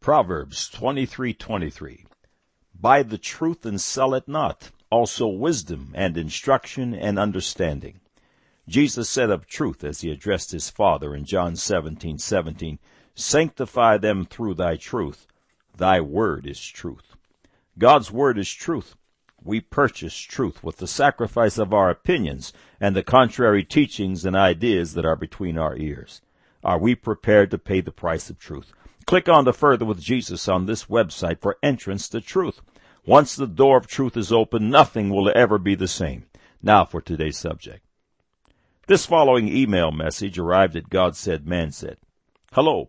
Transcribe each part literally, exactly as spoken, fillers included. Proverbs twenty-three twenty-three. Buy the truth and sell it not, also wisdom and instruction and understanding. Jesus said of truth as he addressed his Father in John seventeen seventeen, sanctify them through thy truth. Thy word is truth. God's word is truth. We purchase truth with the sacrifice of our opinions and the contrary teachings and ideas that are between our ears. Are we prepared to pay the price of truth? Click on the Further with Jesus on this website for entrance to truth. Once the door of truth is open, nothing will ever be the same. Now for today's subject. This following email message arrived at God Said, Man Said. Hello.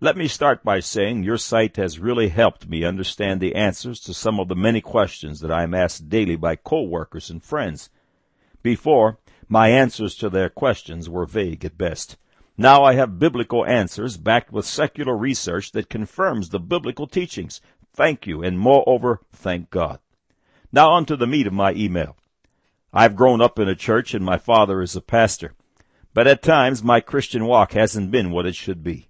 Let me start by saying your site has really helped me understand the answers to some of the many questions that I am asked daily by co-workers and friends. Before, my answers to their questions were vague at best. Now I have biblical answers backed with secular research that confirms the biblical teachings. Thank you, and moreover, thank God. Now on to the meat of my email. I've grown up in a church and my father is a pastor, but at times my Christian walk hasn't been what it should be.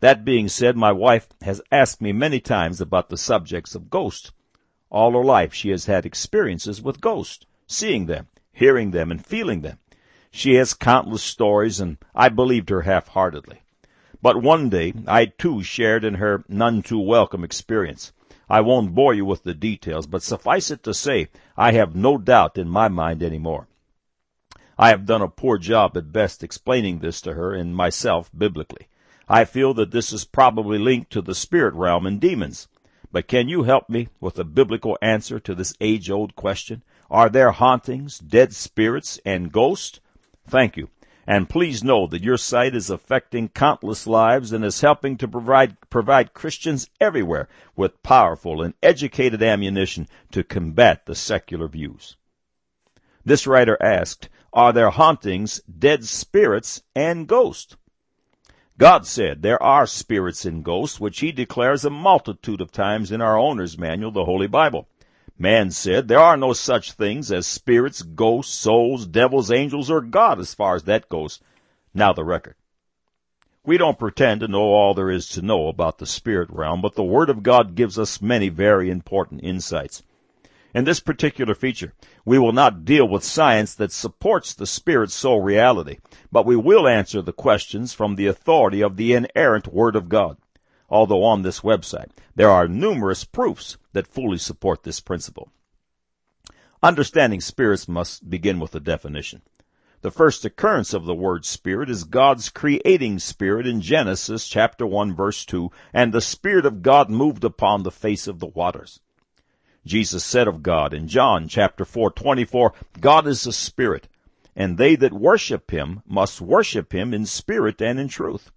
That being said, my wife has asked me many times about the subjects of ghosts. All her life she has had experiences with ghosts, seeing them, hearing them, and feeling them. She has countless stories, and I believed her half-heartedly. But one day, I too shared in her none-too-welcome experience. I won't bore you with the details, but suffice it to say, I have no doubt in my mind anymore. I have done a poor job at best explaining this to her and myself biblically. I feel that this is probably linked to the spirit realm and demons. But can you help me with a biblical answer to this age-old question? Are there hauntings, dead spirits, and ghosts? Thank you. And please know that your site is affecting countless lives and is helping to provide, provide Christians everywhere with powerful and educated ammunition to combat the secular views. This writer asked, are there hauntings, dead spirits, and ghosts? God said there are spirits and ghosts, which he declares a multitude of times in our owner's manual, the Holy Bible. Man said there are no such things as spirits, ghosts, souls, devils, angels, or God as far as that goes. Now the record. We don't pretend to know all there is to know about the spirit realm, but the Word of God gives us many very important insights. In this particular feature, we will not deal with science that supports the spirit-soul reality, but we will answer the questions from the authority of the inerrant Word of God, although on this website there are numerous proofs that fully support this principle. Understanding spirits must begin with a definition. The first occurrence of the word spirit is God's creating spirit in Genesis chapter one, verse two, and the Spirit of God moved upon the face of the waters. Jesus said of God in John chapter four twenty-four, God is a spirit, and they that worship him must worship him in spirit and in truth.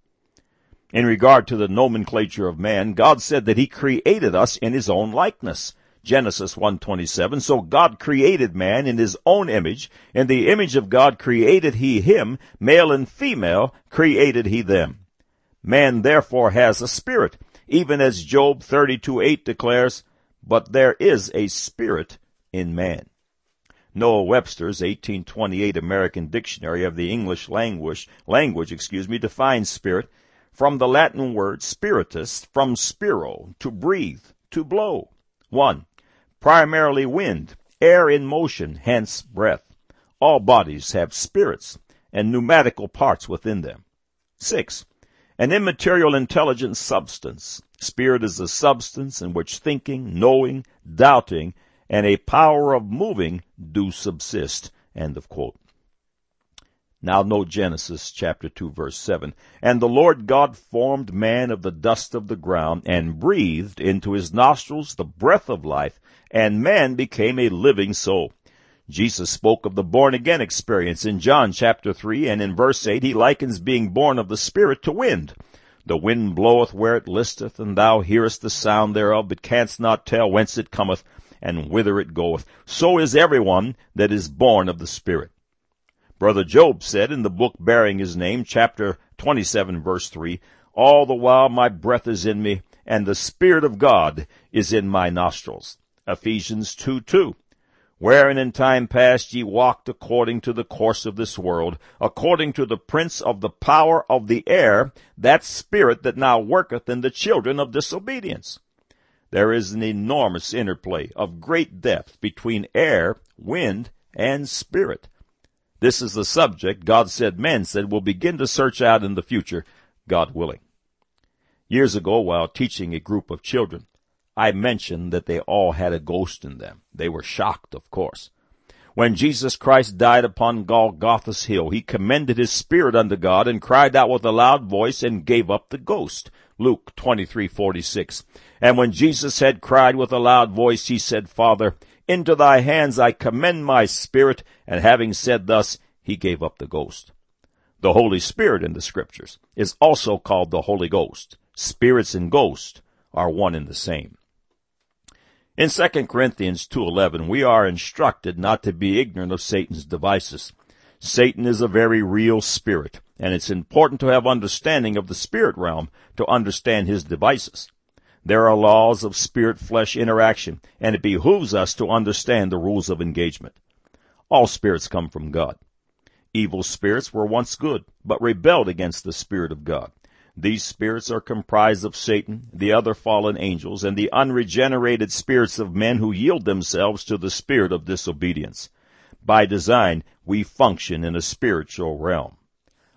In regard to the nomenclature of man, God said that he created us in his own likeness. Genesis one twenty-seven, so God created man in his own image. In the image of God created he him, male and female created he them. Man therefore has a spirit, even as Job thirty-two eight declares, but there is a spirit in man. Noah Webster's eighteen twenty-eight American Dictionary of the English Language, language, excuse me, defines spirit from the Latin word spiritus, from spiro, to breathe, to blow. one. Primarily wind, air in motion, hence breath. All bodies have spirits and pneumatical parts within them. six. An immaterial intelligent substance. Spirit is a substance in which thinking, knowing, doubting, and a power of moving do subsist. End of quote. Now note Genesis chapter two, verse seven. And the Lord God formed man of the dust of the ground and breathed into his nostrils the breath of life, and man became a living soul. Jesus spoke of the born-again experience in John chapter three, and in verse eight he likens being born of the Spirit to wind. The wind bloweth where it listeth, and thou hearest the sound thereof, but canst not tell whence it cometh, and whither it goeth. So is everyone that is born of the Spirit. Brother Job said in the book bearing his name, chapter twenty-seven, verse three, all the while my breath is in me, and the Spirit of God is in my nostrils. Ephesians two two. wherein in time past ye walked according to the course of this world, according to the prince of the power of the air, that spirit that now worketh in the children of disobedience. There is an enormous interplay of great depth between air, wind, and spirit. This is the subject God said, man said, we'll begin to search out in the future, God willing. Years ago, while teaching a group of children, I mentioned that they all had a ghost in them. They were shocked, of course. When Jesus Christ died upon Golgotha's hill, he commended his spirit unto God and cried out with a loud voice and gave up the ghost. Luke twenty-three forty-six. And when Jesus had cried with a loud voice, he said, Father, into thy hands I commend my spirit. And having said thus, he gave up the ghost. The Holy Spirit in the Scriptures is also called the Holy Ghost. Spirits and ghost are one and the same. In Second Corinthians two eleven, we are instructed not to be ignorant of Satan's devices. Satan is a very real spirit, and it's important to have understanding of the spirit realm to understand his devices. There are laws of spirit-flesh interaction, and it behooves us to understand the rules of engagement. All spirits come from God. Evil spirits were once good, but rebelled against the Spirit of God. These spirits are comprised of Satan, the other fallen angels, and the unregenerated spirits of men who yield themselves to the spirit of disobedience. By design, we function in a spiritual realm.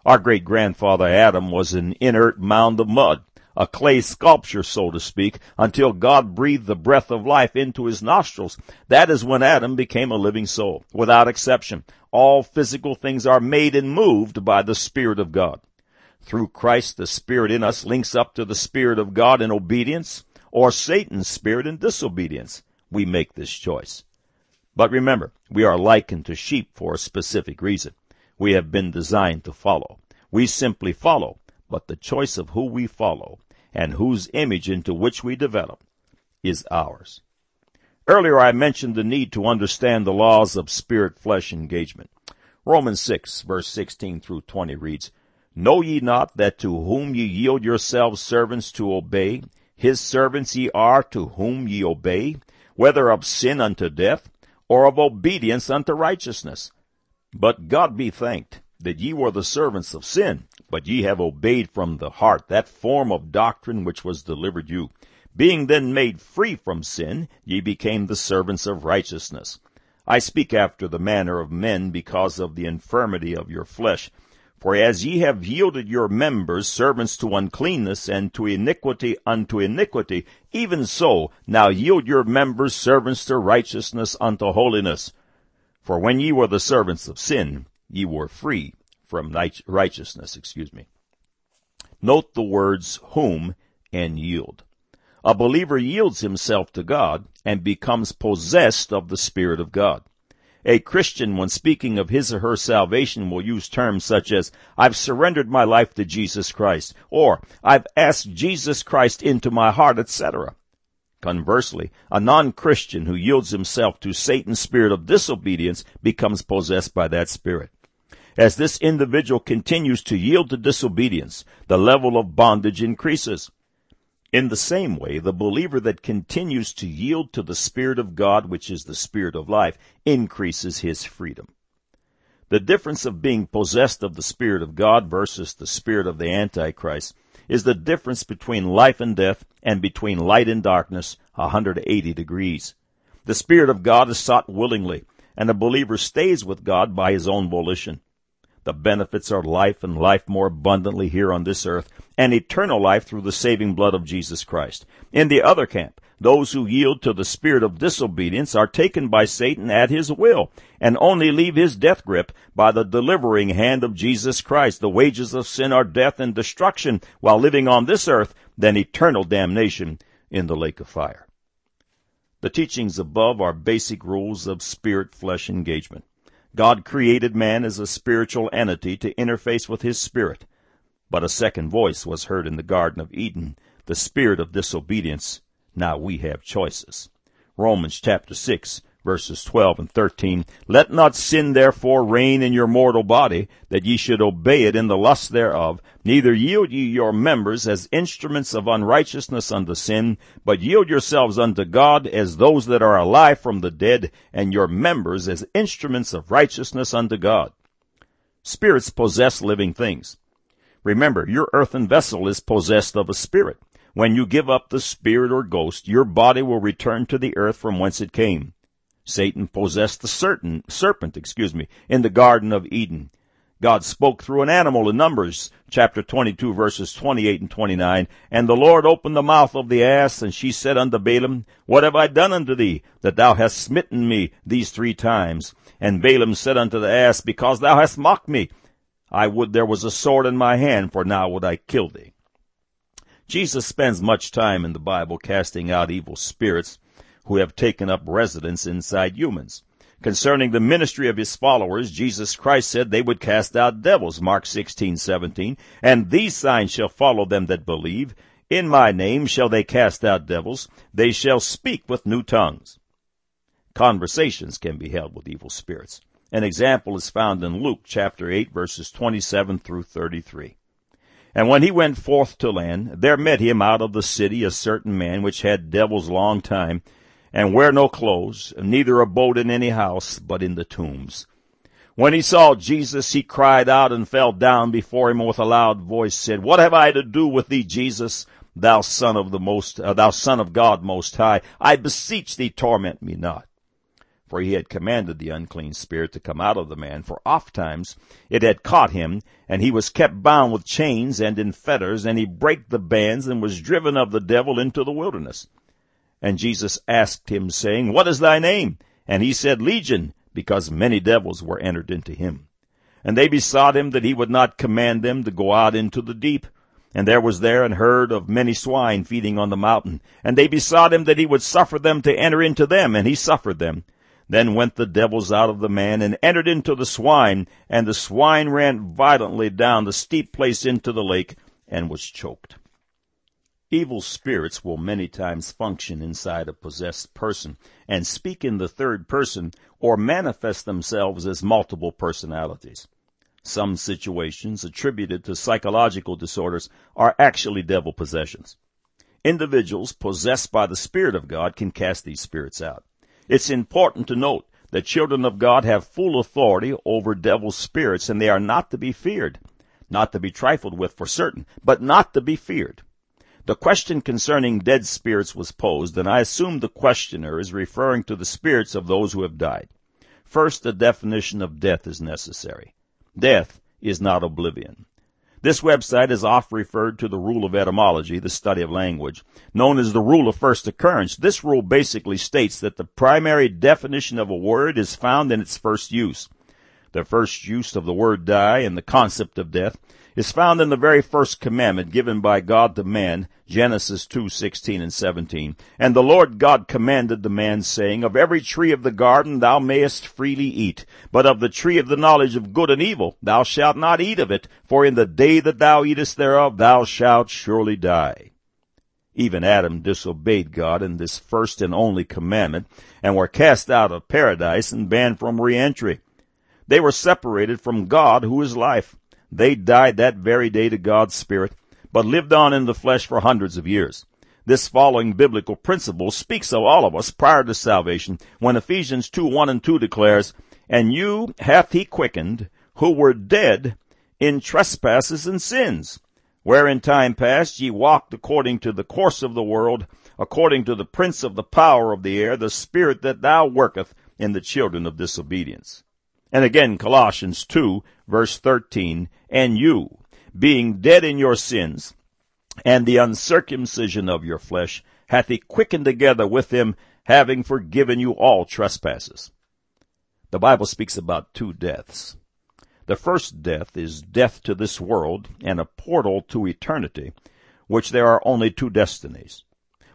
Our great-grandfather Adam was an inert mound of mud, a clay sculpture, so to speak, until God breathed the breath of life into his nostrils. That is when Adam became a living soul, without exception. All physical things are made and moved by the Spirit of God. Through Christ, the Spirit in us links up to the Spirit of God in obedience, or Satan's spirit in disobedience. We make this choice. But remember, we are likened to sheep for a specific reason. We have been designed to follow. We simply follow, but the choice of who we follow and whose image into which we develop is ours. Earlier I mentioned the need to understand the laws of spirit-flesh engagement. Romans six, verse sixteen through twenty reads, Know ye not that to whom ye yield yourselves servants to obey, his servants ye are to whom ye obey, whether of sin unto death, or of obedience unto righteousness? But God be thanked, that ye were the servants of sin, but ye have obeyed from the heart that form of doctrine which was delivered you. Being then made free from sin, ye became the servants of righteousness. I speak after the manner of men because of the infirmity of your flesh. For as ye have yielded your members servants to uncleanness and to iniquity unto iniquity, even so now yield your members servants to righteousness unto holiness. For when ye were the servants of sin, ye were free from righteousness. Excuse me. Note the words whom and yield. A believer yields himself to God and becomes possessed of the Spirit of God. A Christian, when speaking of his or her salvation, will use terms such as, I've surrendered my life to Jesus Christ, or I've asked Jesus Christ into my heart, et cetera. Conversely, a non-Christian who yields himself to Satan's spirit of disobedience becomes possessed by that spirit. As this individual continues to yield to disobedience, the level of bondage increases. In the same way, the believer that continues to yield to the Spirit of God, which is the Spirit of life, increases his freedom. The difference of being possessed of the Spirit of God versus the spirit of the Antichrist is the difference between life and death and between light and darkness, one hundred eighty degrees. The Spirit of God is sought willingly, and the believer stays with God by his own volition. The benefits are life and life more abundantly here on this earth, and eternal life through the saving blood of Jesus Christ. In the other camp, those who yield to the spirit of disobedience are taken by Satan at his will, and only leave his death grip by the delivering hand of Jesus Christ. The wages of sin are death and destruction while living on this earth, then eternal damnation in the lake of fire. The teachings above are basic rules of spirit-flesh engagement. God created man as a spiritual entity to interface with his spirit. But a second voice was heard in the Garden of Eden, the spirit of disobedience. Now we have choices. Romans chapter six, verses twelve and thirteen. Let not sin therefore reign in your mortal body, that ye should obey it in the lust thereof. Neither yield ye your members as instruments of unrighteousness unto sin, but yield yourselves unto God as those that are alive from the dead, and your members as instruments of righteousness unto God. Spirits possess living things. Remember, your earthen vessel is possessed of a spirit. When you give up the spirit or ghost, your body will return to the earth from whence it came. Satan possessed the certain, serpent excuse me, in the Garden of Eden. God spoke through an animal in Numbers chapter twenty-two, verses twenty-eight and twenty-nine. And the Lord opened the mouth of the ass, and she said unto Balaam, What have I done unto thee, that thou hast smitten me these three times? And Balaam said unto the ass, Because thou hast mocked me. I would there was a sword in my hand, for now would I kill thee. Jesus spends much time in the Bible casting out evil spirits who have taken up residence inside humans. Concerning the ministry of his followers, Jesus Christ said they would cast out devils, Mark sixteen seventeen, and these signs shall follow them that believe. In my name shall they cast out devils. They shall speak with new tongues. Conversations can be held with evil spirits. An example is found in Luke chapter eight, verses twenty-seven through thirty-three. And when he went forth to land, there met him out of the city a certain man which had devils long time, and wear no clothes, neither abode in any house, but in the tombs. When he saw Jesus, he cried out and fell down before him, and with a loud voice said, What have I to do with thee, Jesus, thou Son of the Most, uh, thou Son of God Most High? I beseech thee, torment me not. For he had commanded the unclean spirit to come out of the man, for oft times it had caught him, and he was kept bound with chains and in fetters, and he brake the bands, and was driven of the devil into the wilderness. And Jesus asked him, saying, What is thy name? And he said, Legion, because many devils were entered into him. And they besought him that he would not command them to go out into the deep. And there was there an herd of many swine feeding on the mountain. And they besought him that he would suffer them to enter into them, and he suffered them. Then went the devils out of the man, and entered into the swine, and the swine ran violently down the steep place into the lake, and was choked. Evil spirits will many times function inside a possessed person, and speak in the third person, or manifest themselves as multiple personalities. Some situations attributed to psychological disorders are actually devil possessions. Individuals possessed by the Spirit of God can cast these spirits out. It's important to note that children of God have full authority over devil spirits, and they are not to be feared, not to be trifled with for certain, but not to be feared. The question concerning dead spirits was posed, and I assume the questioner is referring to the spirits of those who have died. First, the definition of death is necessary. Death is not oblivion. This website is oft referred to the rule of etymology, the study of language, known as the rule of first occurrence. This rule basically states that the primary definition of a word is found in its first use. The first use of the word die and the concept of death is found in the very first commandment given by God to man, Genesis two sixteen and seventeen. And the Lord God commanded the man, saying, Of every tree of the garden thou mayest freely eat, but of the tree of the knowledge of good and evil thou shalt not eat of it, for in the day that thou eatest thereof thou shalt surely die. Even Adam disobeyed God in this first and only commandment, and were cast out of paradise and banned from re-entry. They were separated from God, who is life. They died that very day to God's Spirit, but lived on in the flesh for hundreds of years. This following biblical principle speaks of all of us prior to salvation, when Ephesians two, one and two declares, And you hath he quickened, who were dead in trespasses and sins, where in time past ye walked according to the course of the world, according to the prince of the power of the air, the spirit that now worketh in the children of disobedience. And again, Colossians two, verse thirteen, And you, being dead in your sins, and the uncircumcision of your flesh, hath he quickened together with him, having forgiven you all trespasses. The Bible speaks about two deaths. The first death is death to this world and a portal to eternity, which there are only two destinies.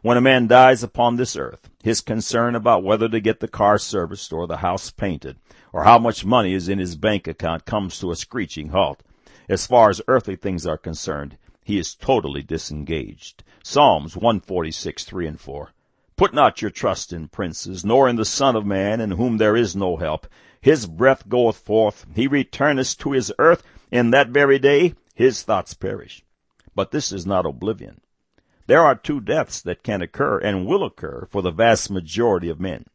When a man dies upon this earth, his concern about whether to get the car serviced or the house painted or how much money is in his bank account comes to a screeching halt. As far as earthly things are concerned, he is totally disengaged. Psalms one forty-six, three and four. Put not your trust in princes, nor in the Son of Man, in whom there is no help. His breath goeth forth, he returneth to his earth. In that very day his thoughts perish. But this is not oblivion. There are two deaths that can occur and will occur for the vast majority of men.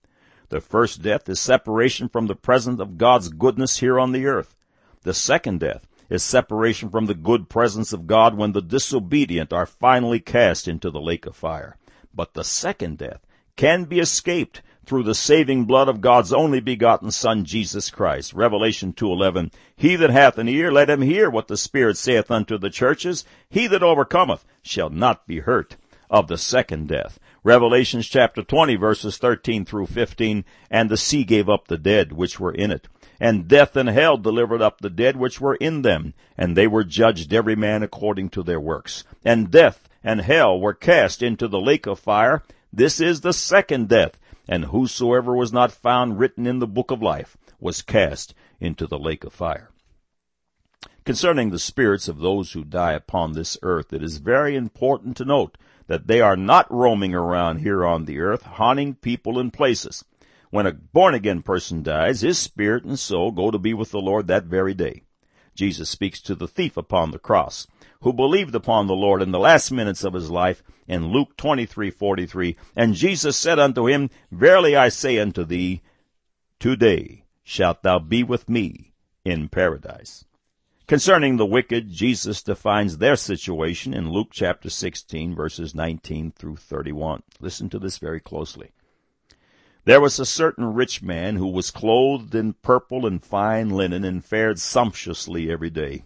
The first death is separation from the presence of God's goodness here on the earth. The second death is separation from the good presence of God when the disobedient are finally cast into the lake of fire. But the second death can be escaped through the saving blood of God's only begotten Son, Jesus Christ. Revelation two eleven, He that hath an ear, let him hear what the Spirit saith unto the churches. He that overcometh shall not be hurt of the second death. Revelation chapter twenty, verses thirteen through fifteen, And the sea gave up the dead which were in it, and death and hell delivered up the dead which were in them, and they were judged every man according to their works. And death and hell were cast into the lake of fire. This is the second death. And whosoever was not found written in the book of life was cast into the lake of fire. Concerning the spirits of those who die upon this earth, it is very important to note that they are not roaming around here on the earth, haunting people and places. When a born-again person dies, his spirit and soul go to be with the Lord that very day. Jesus speaks to the thief upon the cross, who believed upon the Lord in the last minutes of his life, in Luke twenty-three forty-three, And Jesus said unto him, Verily I say unto thee, Today shalt thou be with me in paradise. Concerning the wicked, Jesus defines their situation in Luke chapter sixteen, verses nineteen through thirty-one. Listen to this very closely. There was a certain rich man who was clothed in purple and fine linen, and fared sumptuously every day.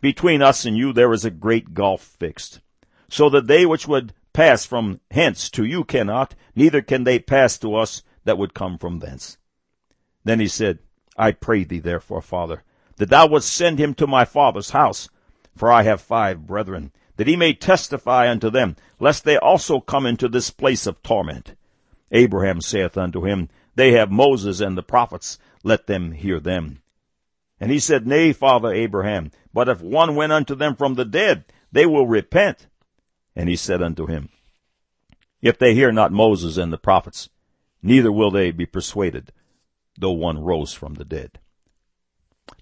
between us and you there is a great gulf fixed, so that they which would pass from hence to you cannot, neither can they pass to us that would come from thence. Then he said, I pray thee therefore, Father, that thou wouldst send him to my father's house, for I have five brethren, that he may testify unto them, lest they also come into this place of torment. Abraham saith unto him, They have Moses and the prophets, let them hear them. And he said, Nay, Father Abraham, but if one went unto them from the dead, they will repent. And he said unto him, If they hear not Moses and the prophets, neither will they be persuaded, though one rose from the dead.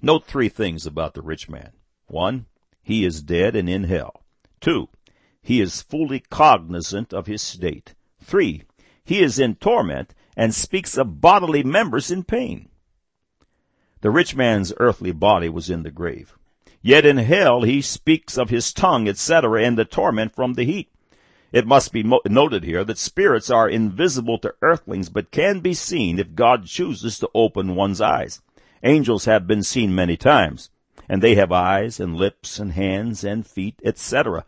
Note three things about the rich man. One, he is dead and in hell. Two, he is fully cognizant of his state. Three, he is in torment and speaks of bodily members in pain. The rich man's earthly body was in the grave. Yet in hell he speaks of his tongue, et cetera, and the torment from the heat. It must be mo- noted here that spirits are invisible to earthlings, but can be seen if God chooses to open one's eyes. Angels have been seen many times, and they have eyes and lips and hands and feet, et cetera.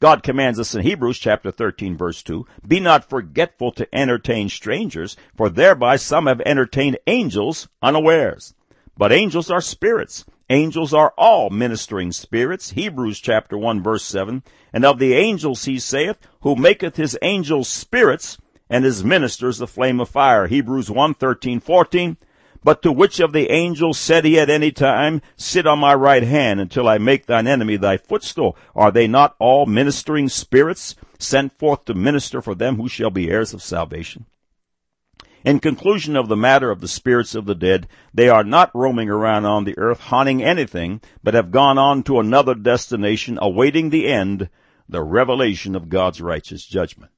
God commands us in Hebrews chapter thirteen, verse two, Be not forgetful to entertain strangers, for thereby some have entertained angels unawares. But angels are spirits. Angels are all ministering spirits. Hebrews chapter one, verse seven. And of the angels he saith, who maketh his angels spirits, and his ministers the flame of fire. Hebrews one, thirteen, fourteen. But to which of the angels said he at any time, Sit on my right hand until I make thine enemy thy footstool? Are they not all ministering spirits sent forth to minister for them who shall be heirs of salvation? In conclusion of the matter of the spirits of the dead, they are not roaming around on the earth, haunting anything, but have gone on to another destination, awaiting the end, the revelation of God's righteous judgment.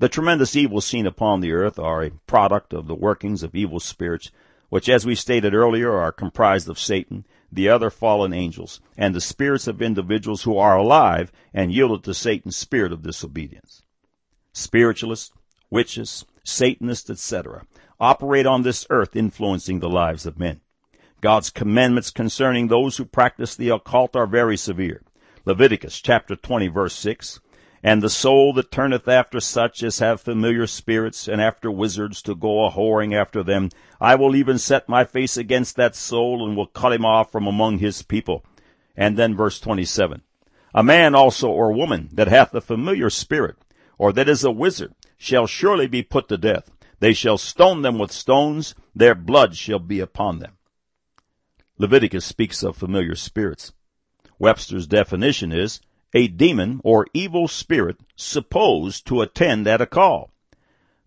The tremendous evils seen upon the earth are a product of the workings of evil spirits which, as we stated earlier, are comprised of Satan, the other fallen angels, and the spirits of individuals who are alive and yielded to Satan's spirit of disobedience. Spiritualists, witches, Satanists, et cetera, operate on this earth influencing the lives of men. God's commandments concerning those who practice the occult are very severe. Leviticus chapter twenty, verse six, "And the soul that turneth after such as have familiar spirits, and after wizards, to go a-whoring after them, I will even set my face against that soul, and will cut him off from among his people." And then verse twenty-seven, "A man also or woman that hath a familiar spirit, or that is a wizard, shall surely be put to death. They shall stone them with stones, their blood shall be upon them." Leviticus speaks of familiar spirits. Webster's definition is a demon or evil spirit supposed to attend at a call.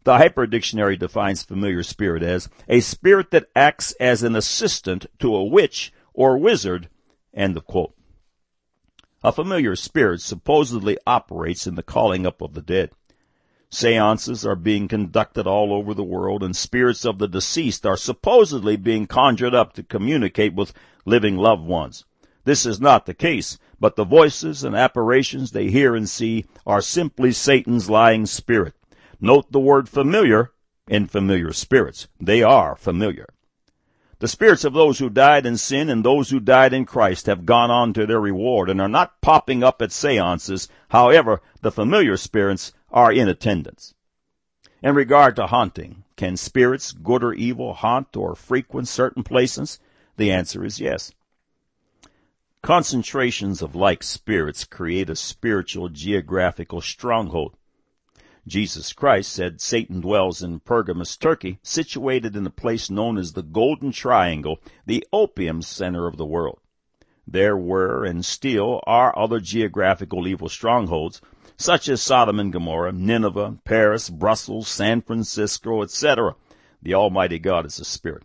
The Hyper Dictionary defines familiar spirit as a spirit that acts as an assistant to a witch or wizard, end of quote. A familiar spirit supposedly operates in the calling up of the dead. Seances are being conducted all over the world, and spirits of the deceased are supposedly being conjured up to communicate with living loved ones. This is not the case, but the voices and apparitions they hear and see are simply Satan's lying spirit. Note the word familiar in familiar spirits. They are familiar. The spirits of those who died in sin and those who died in Christ have gone on to their reward and are not popping up at seances. However, the familiar spirits are in attendance. In regard to haunting, can spirits, good or evil, haunt or frequent certain places? The answer is yes. Concentrations of like spirits create a spiritual geographical stronghold. Jesus Christ said Satan dwells in Pergamus, Turkey, situated in a place known as the Golden Triangle, the opium center of the world. There were and still are other geographical evil strongholds, such as Sodom and Gomorrah, Nineveh, Paris, Brussels, San Francisco, et cetera. The Almighty God is a spirit.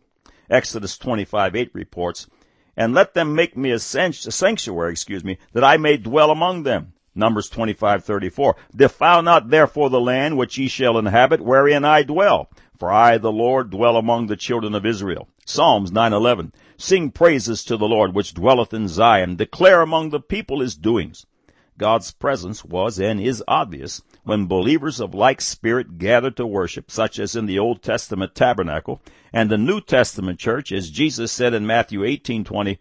Exodus twenty-five eight reports, "And let them make me a sanctuary, excuse me, that I may dwell among them." Numbers twenty-five thirty-four. "Defile not therefore the land which ye shall inhabit, wherein I dwell. For I, the Lord, dwell among the children of Israel." Psalms nine eleven. "Sing praises to the Lord, which dwelleth in Zion. Declare among the people his doings." God's presence was and is obvious when believers of like spirit gather to worship, such as in the Old Testament tabernacle and the New Testament church, as Jesus said in Matthew eighteen twenty,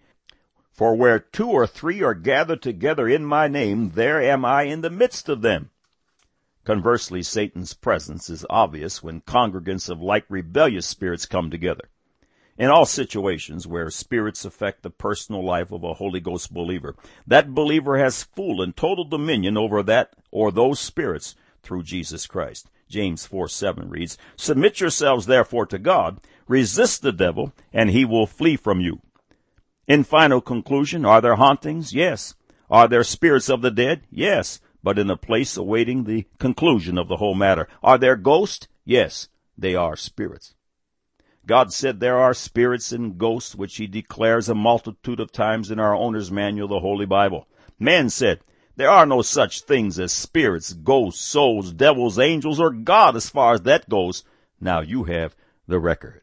"For where two or three are gathered together in my name, there am I in the midst of them." Conversely, Satan's presence is obvious when congregants of like rebellious spirits come together. In all situations where spirits affect the personal life of a Holy Ghost believer, that believer has full and total dominion over that or those spirits through Jesus Christ. James four seven reads, "Submit yourselves therefore to God, resist the devil, and he will flee from you." In final conclusion, are there hauntings? Yes. Are there spirits of the dead? Yes, but in a place awaiting the conclusion of the whole matter. Are there ghosts? Yes, they are spirits. God said there are spirits and ghosts, which he declares a multitude of times in our owner's manual, the Holy Bible. Man said, there are no such things as spirits, ghosts, souls, devils, angels, or God as far as that goes. Now you have the record.